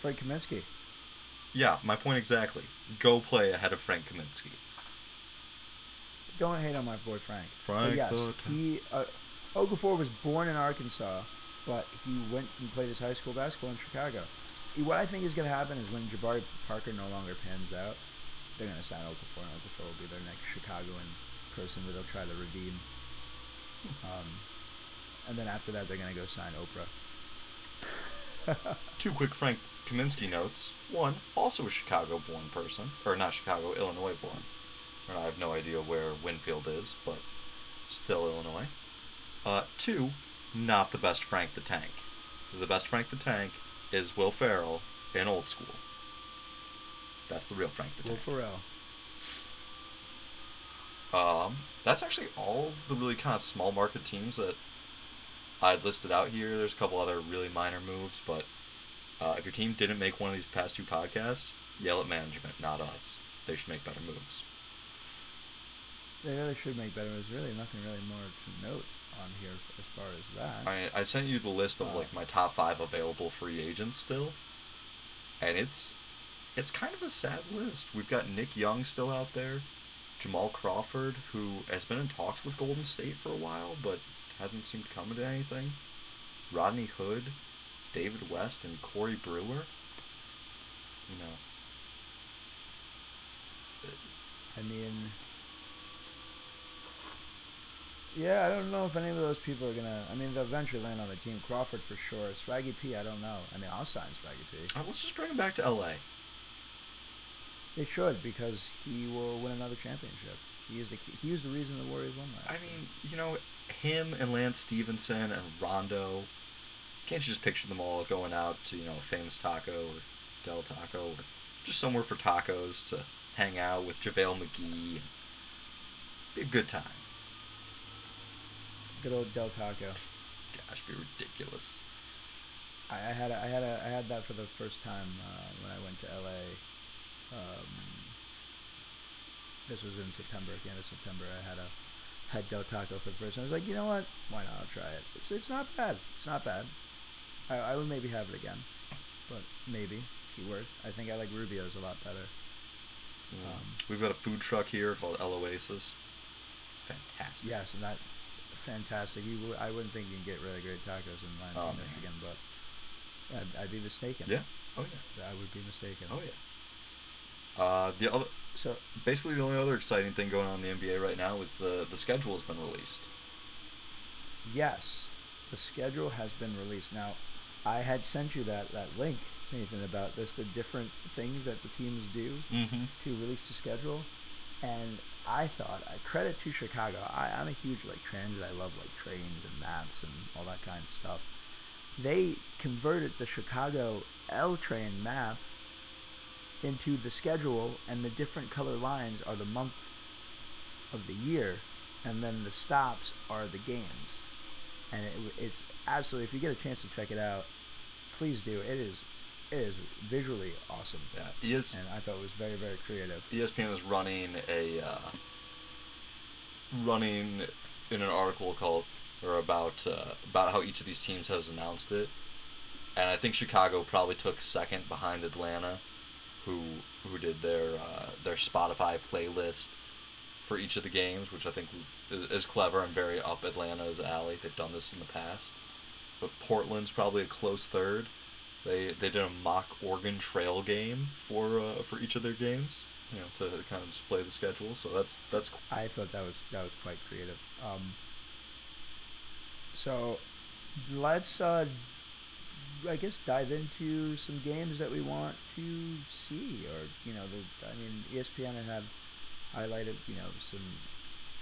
Frank Kaminsky. Yeah, my point exactly. Go play ahead of Frank Kaminsky. Don't hate on my boy Frank. Frank. But yes, Bot- he uh, Okafor was born in Arkansas, but he went and played his high school basketball in Chicago. What I think is going to happen is when Jabari Parker no longer pans out, they're going to sign Okafor, and Okafor will be their next Chicagoan person that they'll try to redeem. Um, and then after that, they're going to go sign Oprah. Two quick Frank Kaminsky notes. One, also a Chicago-born person. Or not Chicago, Illinois-born. And I have no idea where Winfield is, but still Illinois. Uh, two, not the best Frank the Tank. The best Frank the Tank is Will Ferrell in Old School. That's the real Frank the Tank. Will Ferrell. Um, that's actually all the really kind of small market teams that I'd listed out here. There's a couple other really minor moves, but uh, if your team didn't make one of these past two podcasts, yell at management, not us. They should make better moves. They really should make better moves. Really nothing really more to note on here as far as that. I I sent you the list of uh, like my top five available free agents still, and it's it's kind of a sad list. We've got Nick Young still out there, Jamal Crawford, who has been in talks with Golden State for a while but hasn't seemed to come to anything, Rodney Hood, David West, and Corey Brewer. You know, I mean, yeah, I don't know if any of those people are going to... I mean, they'll eventually land on a team. Crawford, for sure. Swaggy P, I don't know. I mean, I'll sign Swaggy P. All right, let's just bring him back to L A. They should, because he will win another championship. He is the he is the reason the Warriors won that. I mean, you know, him and Lance Stevenson and Rondo... Can't you just picture them all going out to, you know, Famous Taco or Del Taco or just somewhere for tacos to hang out with JaVale McGee? Be a good time. Good old Del Taco. Gosh, be ridiculous. I, I had a, I had a, I had that for the first time uh, when I went to L A. Um, this was in September, at the end of September. I had a had Del Taco for the first time. I was like, you know what? Why not? I'll try it. It's it's not bad. It's not bad. I I would maybe have it again, but maybe keyword. I think I like Rubio's a lot better. Yeah. Um, We've got a food truck here called El Oasis. Fantastic. Yes, and that. Fantastic. You would, I wouldn't think you can get really great tacos in Lansing, oh, Michigan, but I'd, I'd be mistaken. Yeah. Oh yeah. I would be mistaken. Oh yeah. Uh, the other. So basically, the only other exciting thing going on in the N B A right now is the the schedule has been released. Yes, the schedule has been released. Now, I had sent you that that link, Nathan, about this the different things that the teams do mm-hmm. to release the schedule, and. I thought, credit to Chicago, I, I'm a huge, like, transit, I love, like, trains and maps and all that kind of stuff. They converted the Chicago L train map into the schedule, and the different color lines are the month of the year, and then the stops are the games. And it, it's absolutely, if you get a chance to check it out, please do. It is It is visually awesome. Yeah, E S- and I thought it was very, very creative. E S P N is running a uh, running in an article called or about uh, about how each of these teams has announced it, and I think Chicago probably took second behind Atlanta, who who did their uh, their Spotify playlist for each of the games, which I think is clever and very up Atlanta's alley. They've done this in the past, but Portland's probably a close third. They they did a mock Oregon Trail game for uh, for each of their games, you know, to kind of display the schedule. So that's that's. Cool. I thought that was that was quite creative. Um, so, let's uh, I guess dive into some games that we want to see, or you know, the I mean, E S P N had highlighted you know some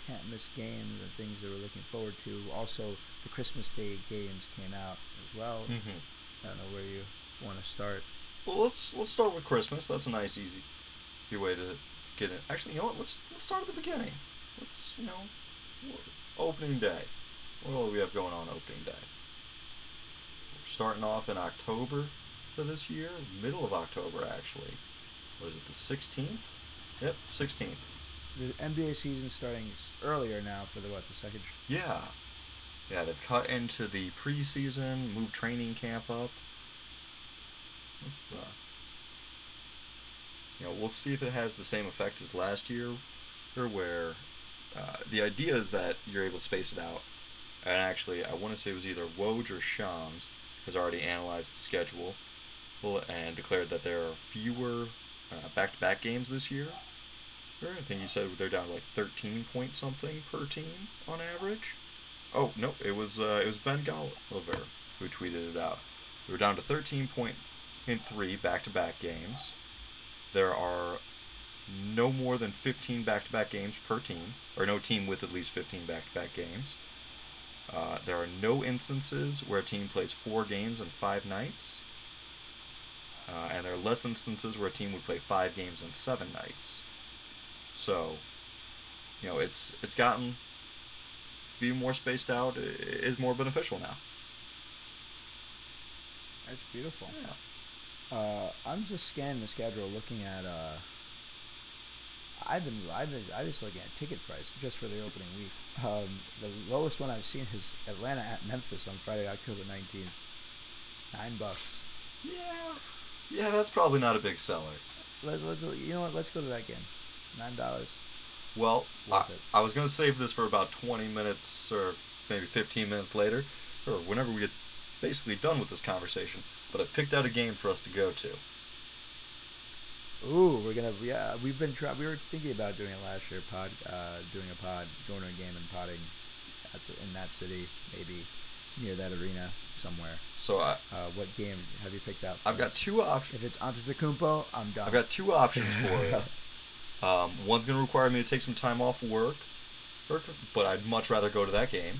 can't miss games and things they were looking forward to. Also, the Christmas Day games came out as well. Mm-hmm. I don't know where you want to start. Well, let's let's start with Christmas. That's a nice, easy way to get in. Actually, you know what? Let's let's start at the beginning. Let's you know, opening day. What all do we have going on opening day? We're starting off in October for this year, middle of October actually. What is it? The sixteenth? Yep, sixteenth. The N B A season starting earlier now for the what? The second. Yeah. Yeah, they've cut into the preseason, moved training camp up. Uh, you know, we'll see if it has the same effect as last year, or where uh, the idea is that you're able to space it out. And actually, I want to say it was either Woj or Shams has already analyzed the schedule and declared that there are fewer uh, back-to-back games this year. I think he said they're down to like thirteen point something per team on average. Oh no! It was uh, it was Ben Golliver who tweeted it out. They were down to thirteen point in three back-to-back games. There are no more than fifteen back-to-back games per team, or no team with at least fifteen back-to-back games. Uh, there are no instances where a team plays four games in five nights, uh, and there are less instances where a team would play five games in seven nights. So, you know, it's it's gotten. Be more spaced out is more beneficial now. That's beautiful. Yeah. Uh, I'm just scanning the schedule, looking at. Uh, I've been, I've been, I just looking at ticket price just for the opening week. Um, the lowest one I've seen is Atlanta at Memphis on Friday, October nineteenth. Nine bucks. Yeah. Yeah, that's probably not a big seller. Let, let's, you know what? Let's go to that game. Nine dollars. Well, I, I was going to save this for about twenty minutes or maybe fifteen minutes later, or whenever we get basically done with this conversation, but I've picked out a game for us to go to. Ooh, we're gonna yeah. We've been try- we were thinking about doing it last year. Pod, uh, doing a pod, going to a game and podding at the, in that city, maybe near that arena somewhere. So, I, uh, what game have you picked out? I've us? got two options. If it's Antetokounmpo, I'm done. I've got two options for it. Um, one's gonna require me to take some time off work, but I'd much rather go to that game.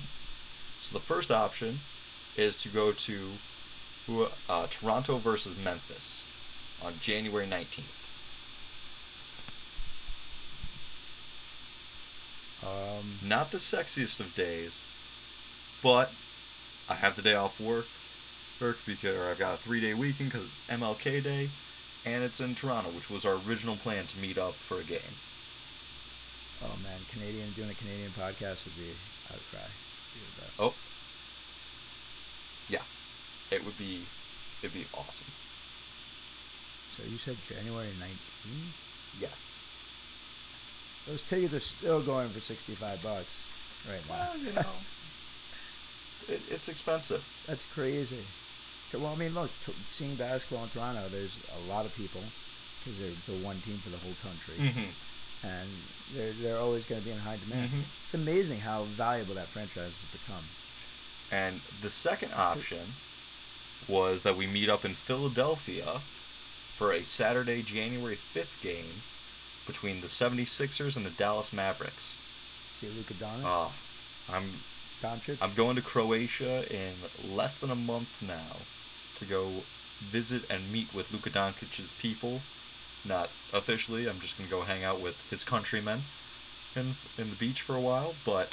So the first option is to go to uh, Toronto versus Memphis on January nineteenth. Um, Not the sexiest of days, but I have the day off work, because or I've got a three-day weekend because it's M L K Day, and it's in Toronto, which was our original plan to meet up for a game. Oh man, Canadian doing a Canadian podcast would be, I would cry. It'd be the best. Oh, yeah, it would be, it'd be awesome. So you said January nineteenth? Yes. Those tickets are still going for sixty-five bucks right now. Well, you know, it, it's expensive. That's crazy. So, well, I mean, look, t- seeing basketball in Toronto, there's a lot of people because they're the one team for the whole country. Mm-hmm. And they're, they're always going to be in high demand. Mm-hmm. It's amazing how valuable that franchise has become. And the second option was that we meet up in Philadelphia for a Saturday, January fifth game between the seventy-sixers and the Dallas Mavericks. See Luka Doncic? Oh, I'm, Doncic? I'm going to Croatia in less than a month now to go visit and meet with Luka Doncic's people. Not officially. I'm just going to go hang out with his countrymen in, in the beach for a while, but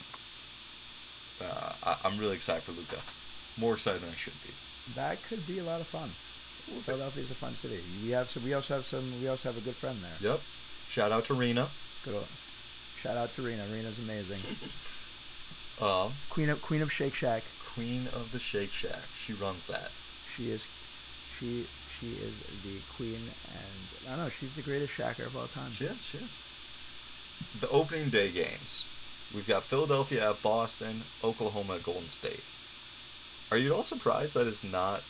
uh, I, I'm really excited for Luka. More excited than I should be. That could be a lot of fun. Ooh, Philadelphia's a fun city. We have some, we also have some we also have a good friend there. Yep. Shout out to Rena. Good old, shout out to Rena. Rena's amazing. um, Queen of Queen of Shake Shack. Queen of the Shake Shack. She runs that. She is she She is the queen, and I don't know, she's the greatest shacker of all time. She is, she is. The opening day games. We've got Philadelphia at Boston, Oklahoma at Golden State. Are you at all surprised that it's not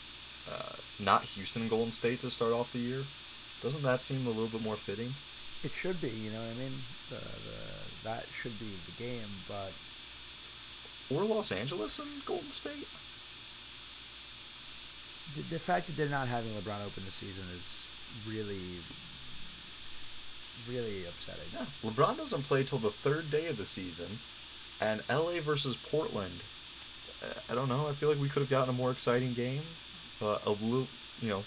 uh, not Houston and Golden State to start off the year? Doesn't that seem a little bit more fitting? It should be, you know what I mean? The, the, that should be the game, but... Or Los Angeles and Golden State? The fact that they're not having LeBron open the season is really, really upsetting. Yeah. LeBron doesn't play till the third day of the season, and L A versus Portland, I don't know. I feel like we could have gotten a more exciting game, uh, a little, you know,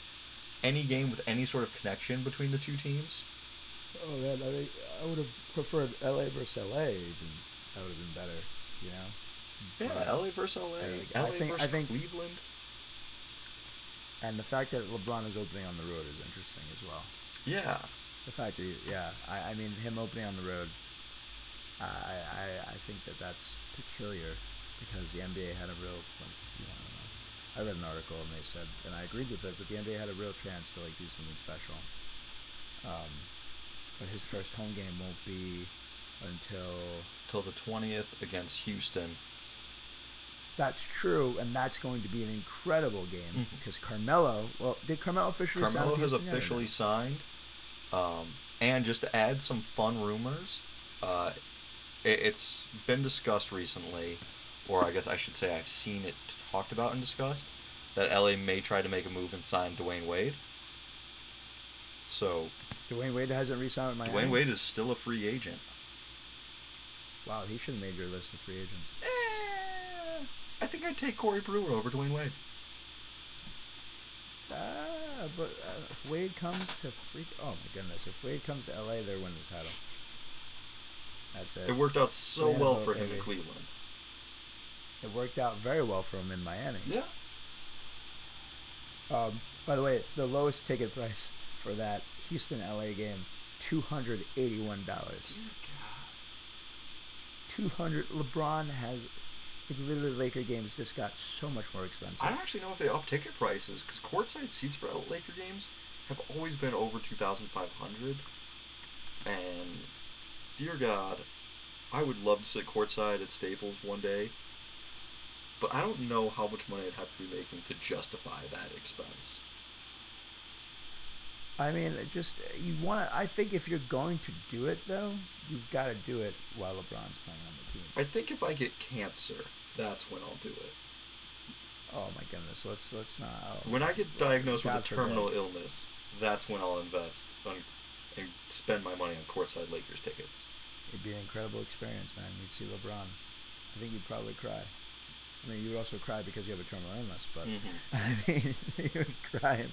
any game with any sort of connection between the two teams. Oh man, I mean, I would have preferred L A versus L A. Even. That would have been better, you know. Yeah, but L A versus L A. L A, L A think, versus think, Cleveland. And the fact that LeBron is opening on the road is interesting as well. Yeah. The fact that, he, yeah, I, I mean, him opening on the road, I, I I think that that's peculiar because the N B A had a real, like, you know, I don't know. I read an article and they said, and I agreed with it, that the N B A had a real chance to, like, do something special. Um, but his first home game won't be until... Till the twentieth against Houston. That's true, and that's going to be an incredible game mm-hmm. because Carmelo. Well, did Carmelo officially? Carmelo has officially signed, um, and just to add some fun rumors, uh, it, it's been discussed recently, or I guess I should say I've seen it talked about and discussed, that L A may try to make a move and sign Dwayne Wade. So. Dwayne Wade hasn't re-signed with Miami. Dwayne Wade is still a free agent. Wow, he should have made your list of free agents. Eh. I think I'd take Corey Brewer over Dwayne Wade. Ah, but uh, if Wade comes to freak, oh my goodness! If Wade comes to L A, they're winning the title. That's it. It worked out so Miami well for him in Cleveland. It worked out very well for him in Miami. Yeah. Um. By the way, the lowest ticket price for that Houston L A game, two hundred eighty-one dollars. God. Two hundred. LeBron has. Literally, Laker games just got so much more expensive. I don't actually know if they up ticket prices because courtside seats for Laker games have always been over two thousand five hundred. And dear God, I would love to sit courtside at Staples one day, but I don't know how much money I'd have to be making to justify that expense. I mean, it just you want to. I think if you're going to do it, though, you've got to do it while LeBron's playing on the team. I think if I get cancer, that's when I'll do it. Oh my goodness, let's let's not. Oh, when I get diagnosed with a terminal illness, that's when I'll invest on, and spend my money on courtside Lakers tickets. It'd be an incredible experience, man. You'd see LeBron. I think you'd probably cry. I mean, you would also cry because you have a terminal illness, but mm-hmm. I mean, you would cry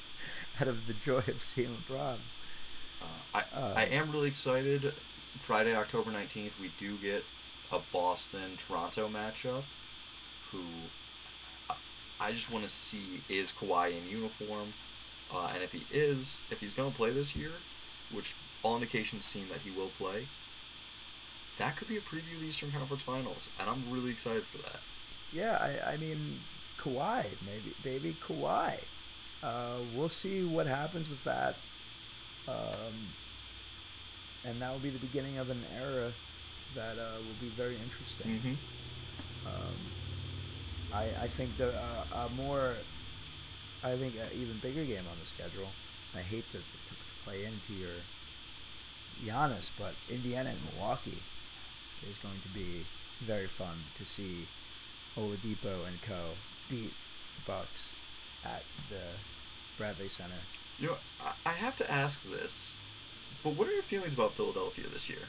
out of the joy of seeing LeBron. Uh, I uh, I am really excited. Friday, October nineteenth, we do get a Boston-Toronto matchup. Who I, I just want to see, is Kawhi in uniform? Uh, and if he is, if he's going to play this year, which all indications seem that he will play, that could be a preview of the Eastern Conference Finals, and I'm really excited for that. Yeah, I, I mean, Kawhi, maybe, baby, Kawhi. Uh, we'll see what happens with that. Um, and that will be the beginning of an era that uh, will be very interesting. Mm-hmm. Um, I, I think the uh, a more, I think an even bigger game on the schedule. I hate to, to, to play into your Giannis, but Indiana and Milwaukee is going to be very fun to see. Oladipo and co. beat the Bucks at the Bradley Center. You know, I have to ask this, but what are your feelings about Philadelphia this year?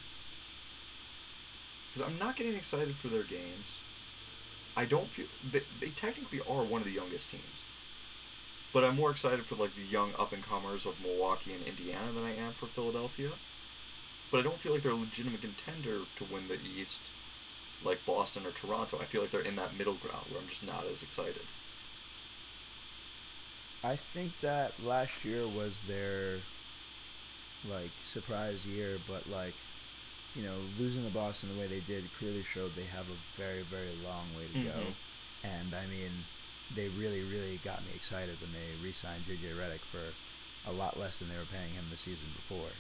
Because I'm not getting excited for their games. I don't feel they, they technically are one of the youngest teams, but I'm more excited for like the young up and comers of Milwaukee and Indiana than I am for Philadelphia. But I don't feel like they're a legitimate contender to win the East. Like Boston or Toronto, I feel like they're in that middle ground where I'm just not as excited. I think that last year was their, like, surprise year, but, like, you know, losing to Boston the way they did clearly showed they have a very, very long way to mm-hmm. go. And, I mean, they really, really got me excited when they re-signed J J Redick for a lot less than they were paying him the season before.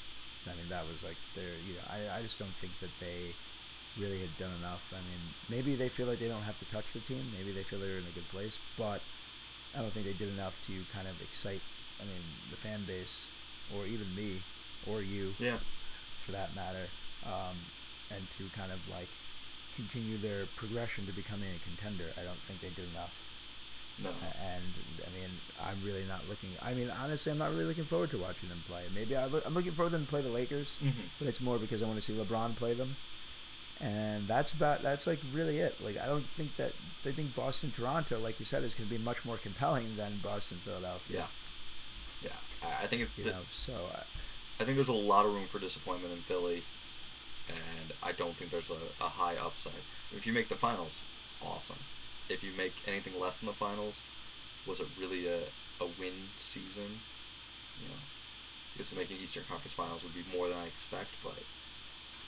I mean, that was, like, their, you know, I, I just don't think that they really had done enough. I mean, maybe they feel like they don't have to touch the team. Maybe they feel they're in a good place, but I don't think they did enough to kind of excite, I mean, the fan base, or even me, or you, yeah, for that matter, um, and to kind of, like, continue their progression to becoming a contender. I don't think they did enough. No. And, I mean, I'm really not looking... I mean, honestly, I'm not really looking forward to watching them play. Maybe I look, I'm looking forward to them play the Lakers, mm-hmm. but it's more because I want to see LeBron play them. And that's about, that's like really it. Like, I don't think that, I think Boston, Toronto, like you said, is going to be much more compelling than Boston, Philadelphia. Yeah. Yeah. I think it's, you the, know, so. I, I think there's a lot of room for disappointment in Philly. And I don't think there's a, a high upside. If you make the finals, awesome. If you make anything less than the finals, was it really a, a win season? You know, I guess making Eastern Conference Finals would be more than I expect, but.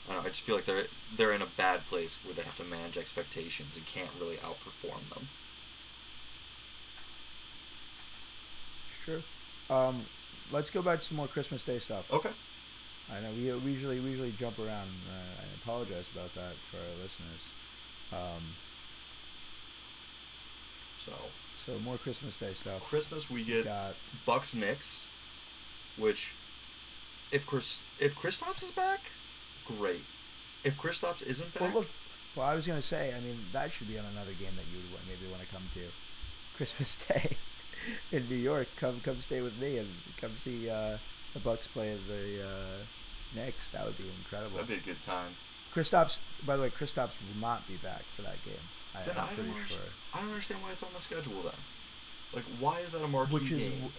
I don't know, I just feel like they're they're in a bad place where they have to manage expectations and can't really outperform them. Sure. Um, let's go back to some more Christmas Day stuff. Okay. I know we, we usually we usually jump around. Uh, I apologize about that to our listeners. Um, so. So more Christmas Day stuff. Christmas we get Got, Bucks Knicks, which if Chris if Kristaps is back. Great. If Kristaps isn't back... Well, look, well, I was going to say, I mean, that should be on another game that you would maybe want to come to. Christmas Day in New York. Come come stay with me and come see uh, the Bucks play the uh, Knicks. That would be incredible. That would be a good time. Kristaps, by the way, Kristaps will not be back for that game. I, then I'm I, don't sure. I don't understand why it's on the schedule, then. Like, why is that a marquee Which is, game?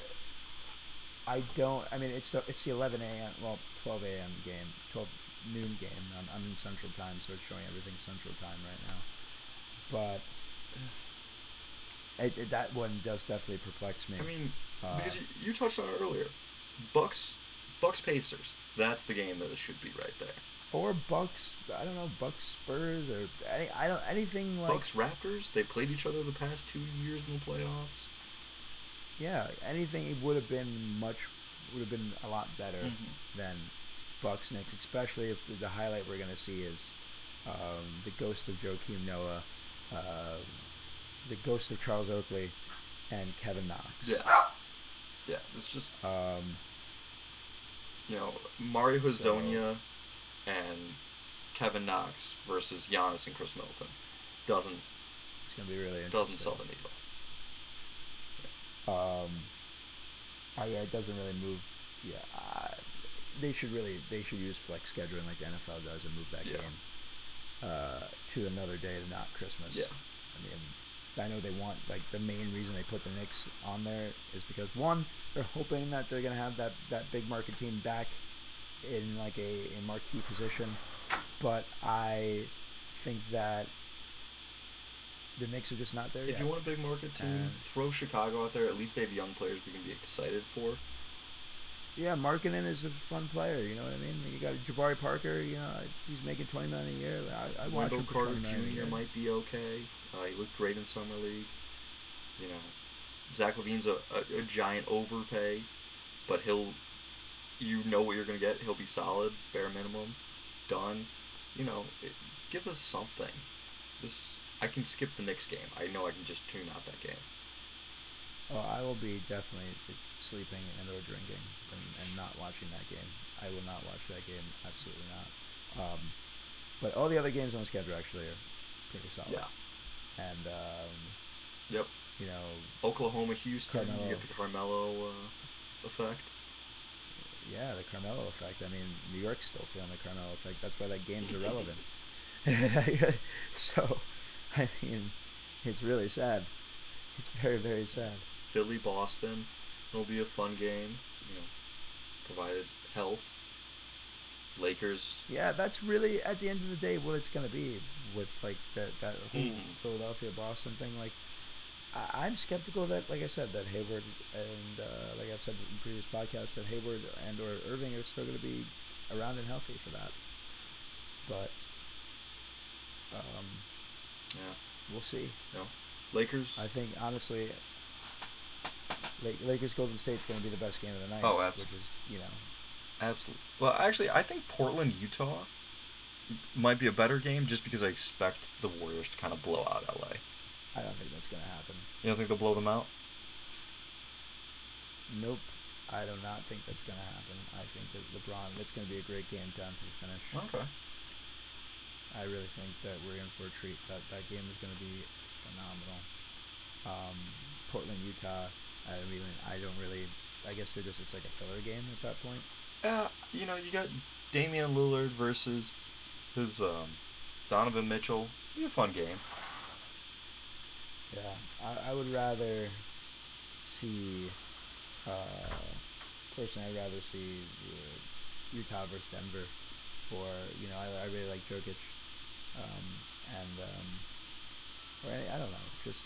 I don't... I mean, it's the, it's the eleven a.m. Well, twelve a.m. game. twelve noon game. I'm, I'm in Central Time, so it's showing everything Central Time right now. But it, it, that one does definitely perplex me. I mean, uh, because you, you touched on it earlier, Bucks, Bucks Pacers. That's the game that it should be right there. Or Bucks. I don't know. Bucks Spurs or any, I don't anything like Bucks Raptors. They've played each other the past two years in the playoffs. Yeah, anything it would have been much would have been a lot better mm-hmm. than. Bucks Knicks, especially if the, the highlight we're going to see is um, the ghost of Joakim Noah, uh, the ghost of Charles Oakley, and Kevin Knox. Yeah, yeah. It's just um, you know, Mario Hezonja so, and Kevin Knox versus Giannis and Chris Middleton doesn't. It's gonna be really interesting. Doesn't sell the needle. Yeah. Um, I, yeah, it doesn't really move. Yeah, uh, they should really they should use flex scheduling like the N F L does and move that yeah. game uh, to another day, not Christmas. Yeah. I mean, I know they want, like, the main reason they put the Knicks on there is because, one, they're hoping that they're going to have that, that big market team back in, like, a, a marquee position. But I think that the Knicks are just not there if yet. If you want a big market team, and throw Chicago out there. At least they have young players we can be excited for. Yeah, Markkanen is a fun player, you know what I mean? You got Jabari Parker, you know, he's making twenty million dollars a year. I, I watch Wendell him for Carter Junior might be okay. Uh, he looked great in Summer League. You know, Zach LaVine's a, a, a giant overpay, but he'll, you know what you're going to get. He'll be solid, bare minimum, done. You know, it, give us something. This I can skip the Knicks game. I know I can just tune out that game. Oh, I will be definitely sleeping and or drinking and, and not watching that game. I will not watch that game. Absolutely not. Um, but all the other games on the schedule actually are pretty solid. Yeah. And, um, yep. You know, Oklahoma, Houston, Carmelo. You get the Carmelo uh, effect. Yeah, the Carmelo effect. I mean, New York's still feeling the Carmelo effect. That's why that game's irrelevant. So, I mean, it's really sad. It's very, very sad. Philly, Boston. It'll be a fun game, you know, provided health. Lakers. Yeah, that's really, at the end of the day, what it's going to be with, like, that, that whole mm. Philadelphia-Boston thing. Like, I, I'm skeptical that, like I said, that Hayward and, uh, like I've said in previous podcasts, that Hayward and or Irving are still going to be around and healthy for that. But, um, yeah, we'll see. Yeah. Lakers. I think, honestly, Lakers Golden State's going to be the best game of the night. Oh, absolutely. Which is, you know. Absolutely. Well, actually, I think Portland, Utah might be a better game just because I expect the Warriors to kind of blow out L A. I don't think that's going to happen. You don't think they'll blow them out? Nope. I do not think that's going to happen. I think that LeBron, it's going to be a great game down to the finish. Okay. I really think that we're in for a treat. That, that game is going to be phenomenal. Um, Portland, Utah, I mean, I don't really, I guess they're just, it's like a filler game at that point. Yeah, uh, you know, you got Damian Lillard versus his um, Donovan Mitchell. It'd be a fun game. Yeah, I, I would rather see, uh, personally, I'd rather see uh, Utah versus Denver, or, you know, I, I really like Jokic, um, and, um, or I, I don't know, just,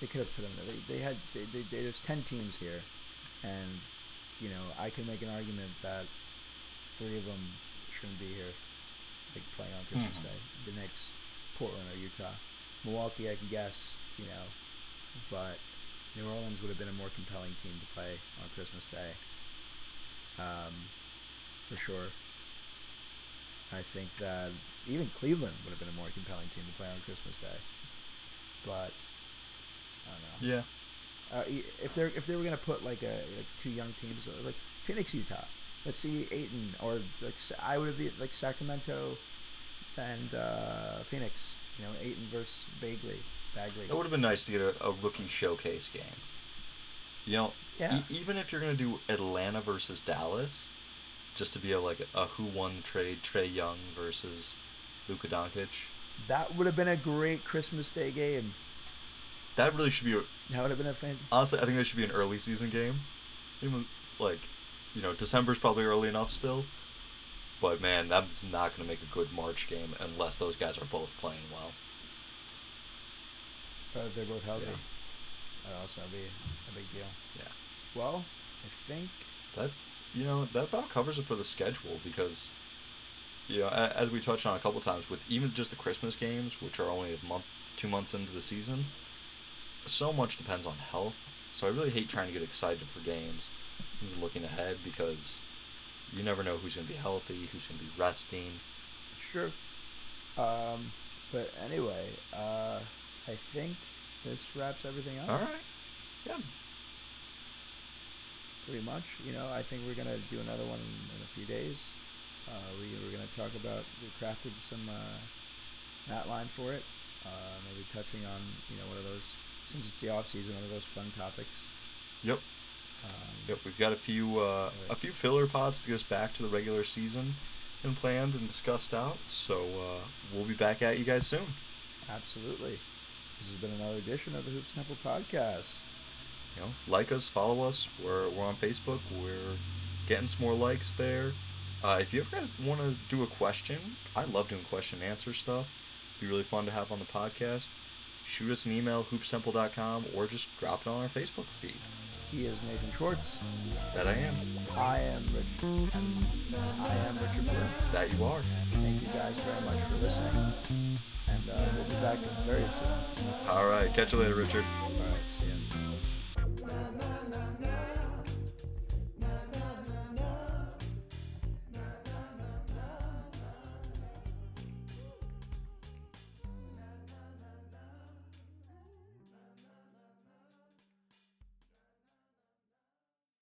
they could have put them there. They, they had, they, they, they, there's ten teams here, and, you know, I can make an argument that three of them shouldn't be here, like, playing on Christmas mm-hmm. Day. The Knicks, Portland, or Utah. Milwaukee, I can guess, you know, but New Orleans would have been a more compelling team to play on Christmas Day, um, for sure. I think that even Cleveland would have been a more compelling team to play on Christmas Day, but I don't know. Yeah. Uh, if they if they were gonna put like a like two young teams like Phoenix, Utah, let's see Ayton or like I would have like Sacramento and uh, Phoenix, you know, Ayton versus Bagley. Bagley. It would have been nice to get a, a rookie showcase game. You know, yeah. e- even if you're gonna do Atlanta versus Dallas, just to be a, like a who won the trade, Trae Young versus Luka Doncic. That would have been a great Christmas Day game. That really should be. A, that would have been a fan. Honestly, I think that should be an early season game. Even like, you know, December's probably early enough still. But man, that's not going to make a good March game unless those guys are both playing well. But if they're both healthy, yeah. That'd also be a big deal. Yeah. Well, I think that you know that about covers it for the schedule because, you know, as we touched on a couple times with even just the Christmas games, which are only a month, two months into the season. So much depends on health, so I really hate trying to get excited for games. I'm just looking ahead because you never know who's going to be healthy, who's going to be resting. Sure. Um, but anyway, uh, I think this wraps everything up. All right. Yeah. pretty much. You know, I think we're going to do another one in, in a few days. Uh, we, we're going to talk about, we crafted some uh, outline for it, uh, maybe touching on, you know, one of those, since it's the off-season, one of those fun topics. Yep. Um, yep, we've got a few uh, a few filler pods to get us back to the regular season and planned and discussed out, so uh, we'll be back at you guys soon. Absolutely. This has been another edition of the Hoops Temple Podcast. You know, like us, follow us. We're we're on Facebook. We're getting some more likes there. Uh, if you ever want to do a question, I love doing question and answer stuff. It'd be really fun to have on the podcast. Shoot us an email, hoops temple dot com, or just drop it on our Facebook feed. He is Nathan Schwartz. That I am. I am Richard. I am Richard Bloom. That you are. Thank you guys very much for listening. And uh, we'll be back very soon. All right. Catch you later, Richard. All right. See ya.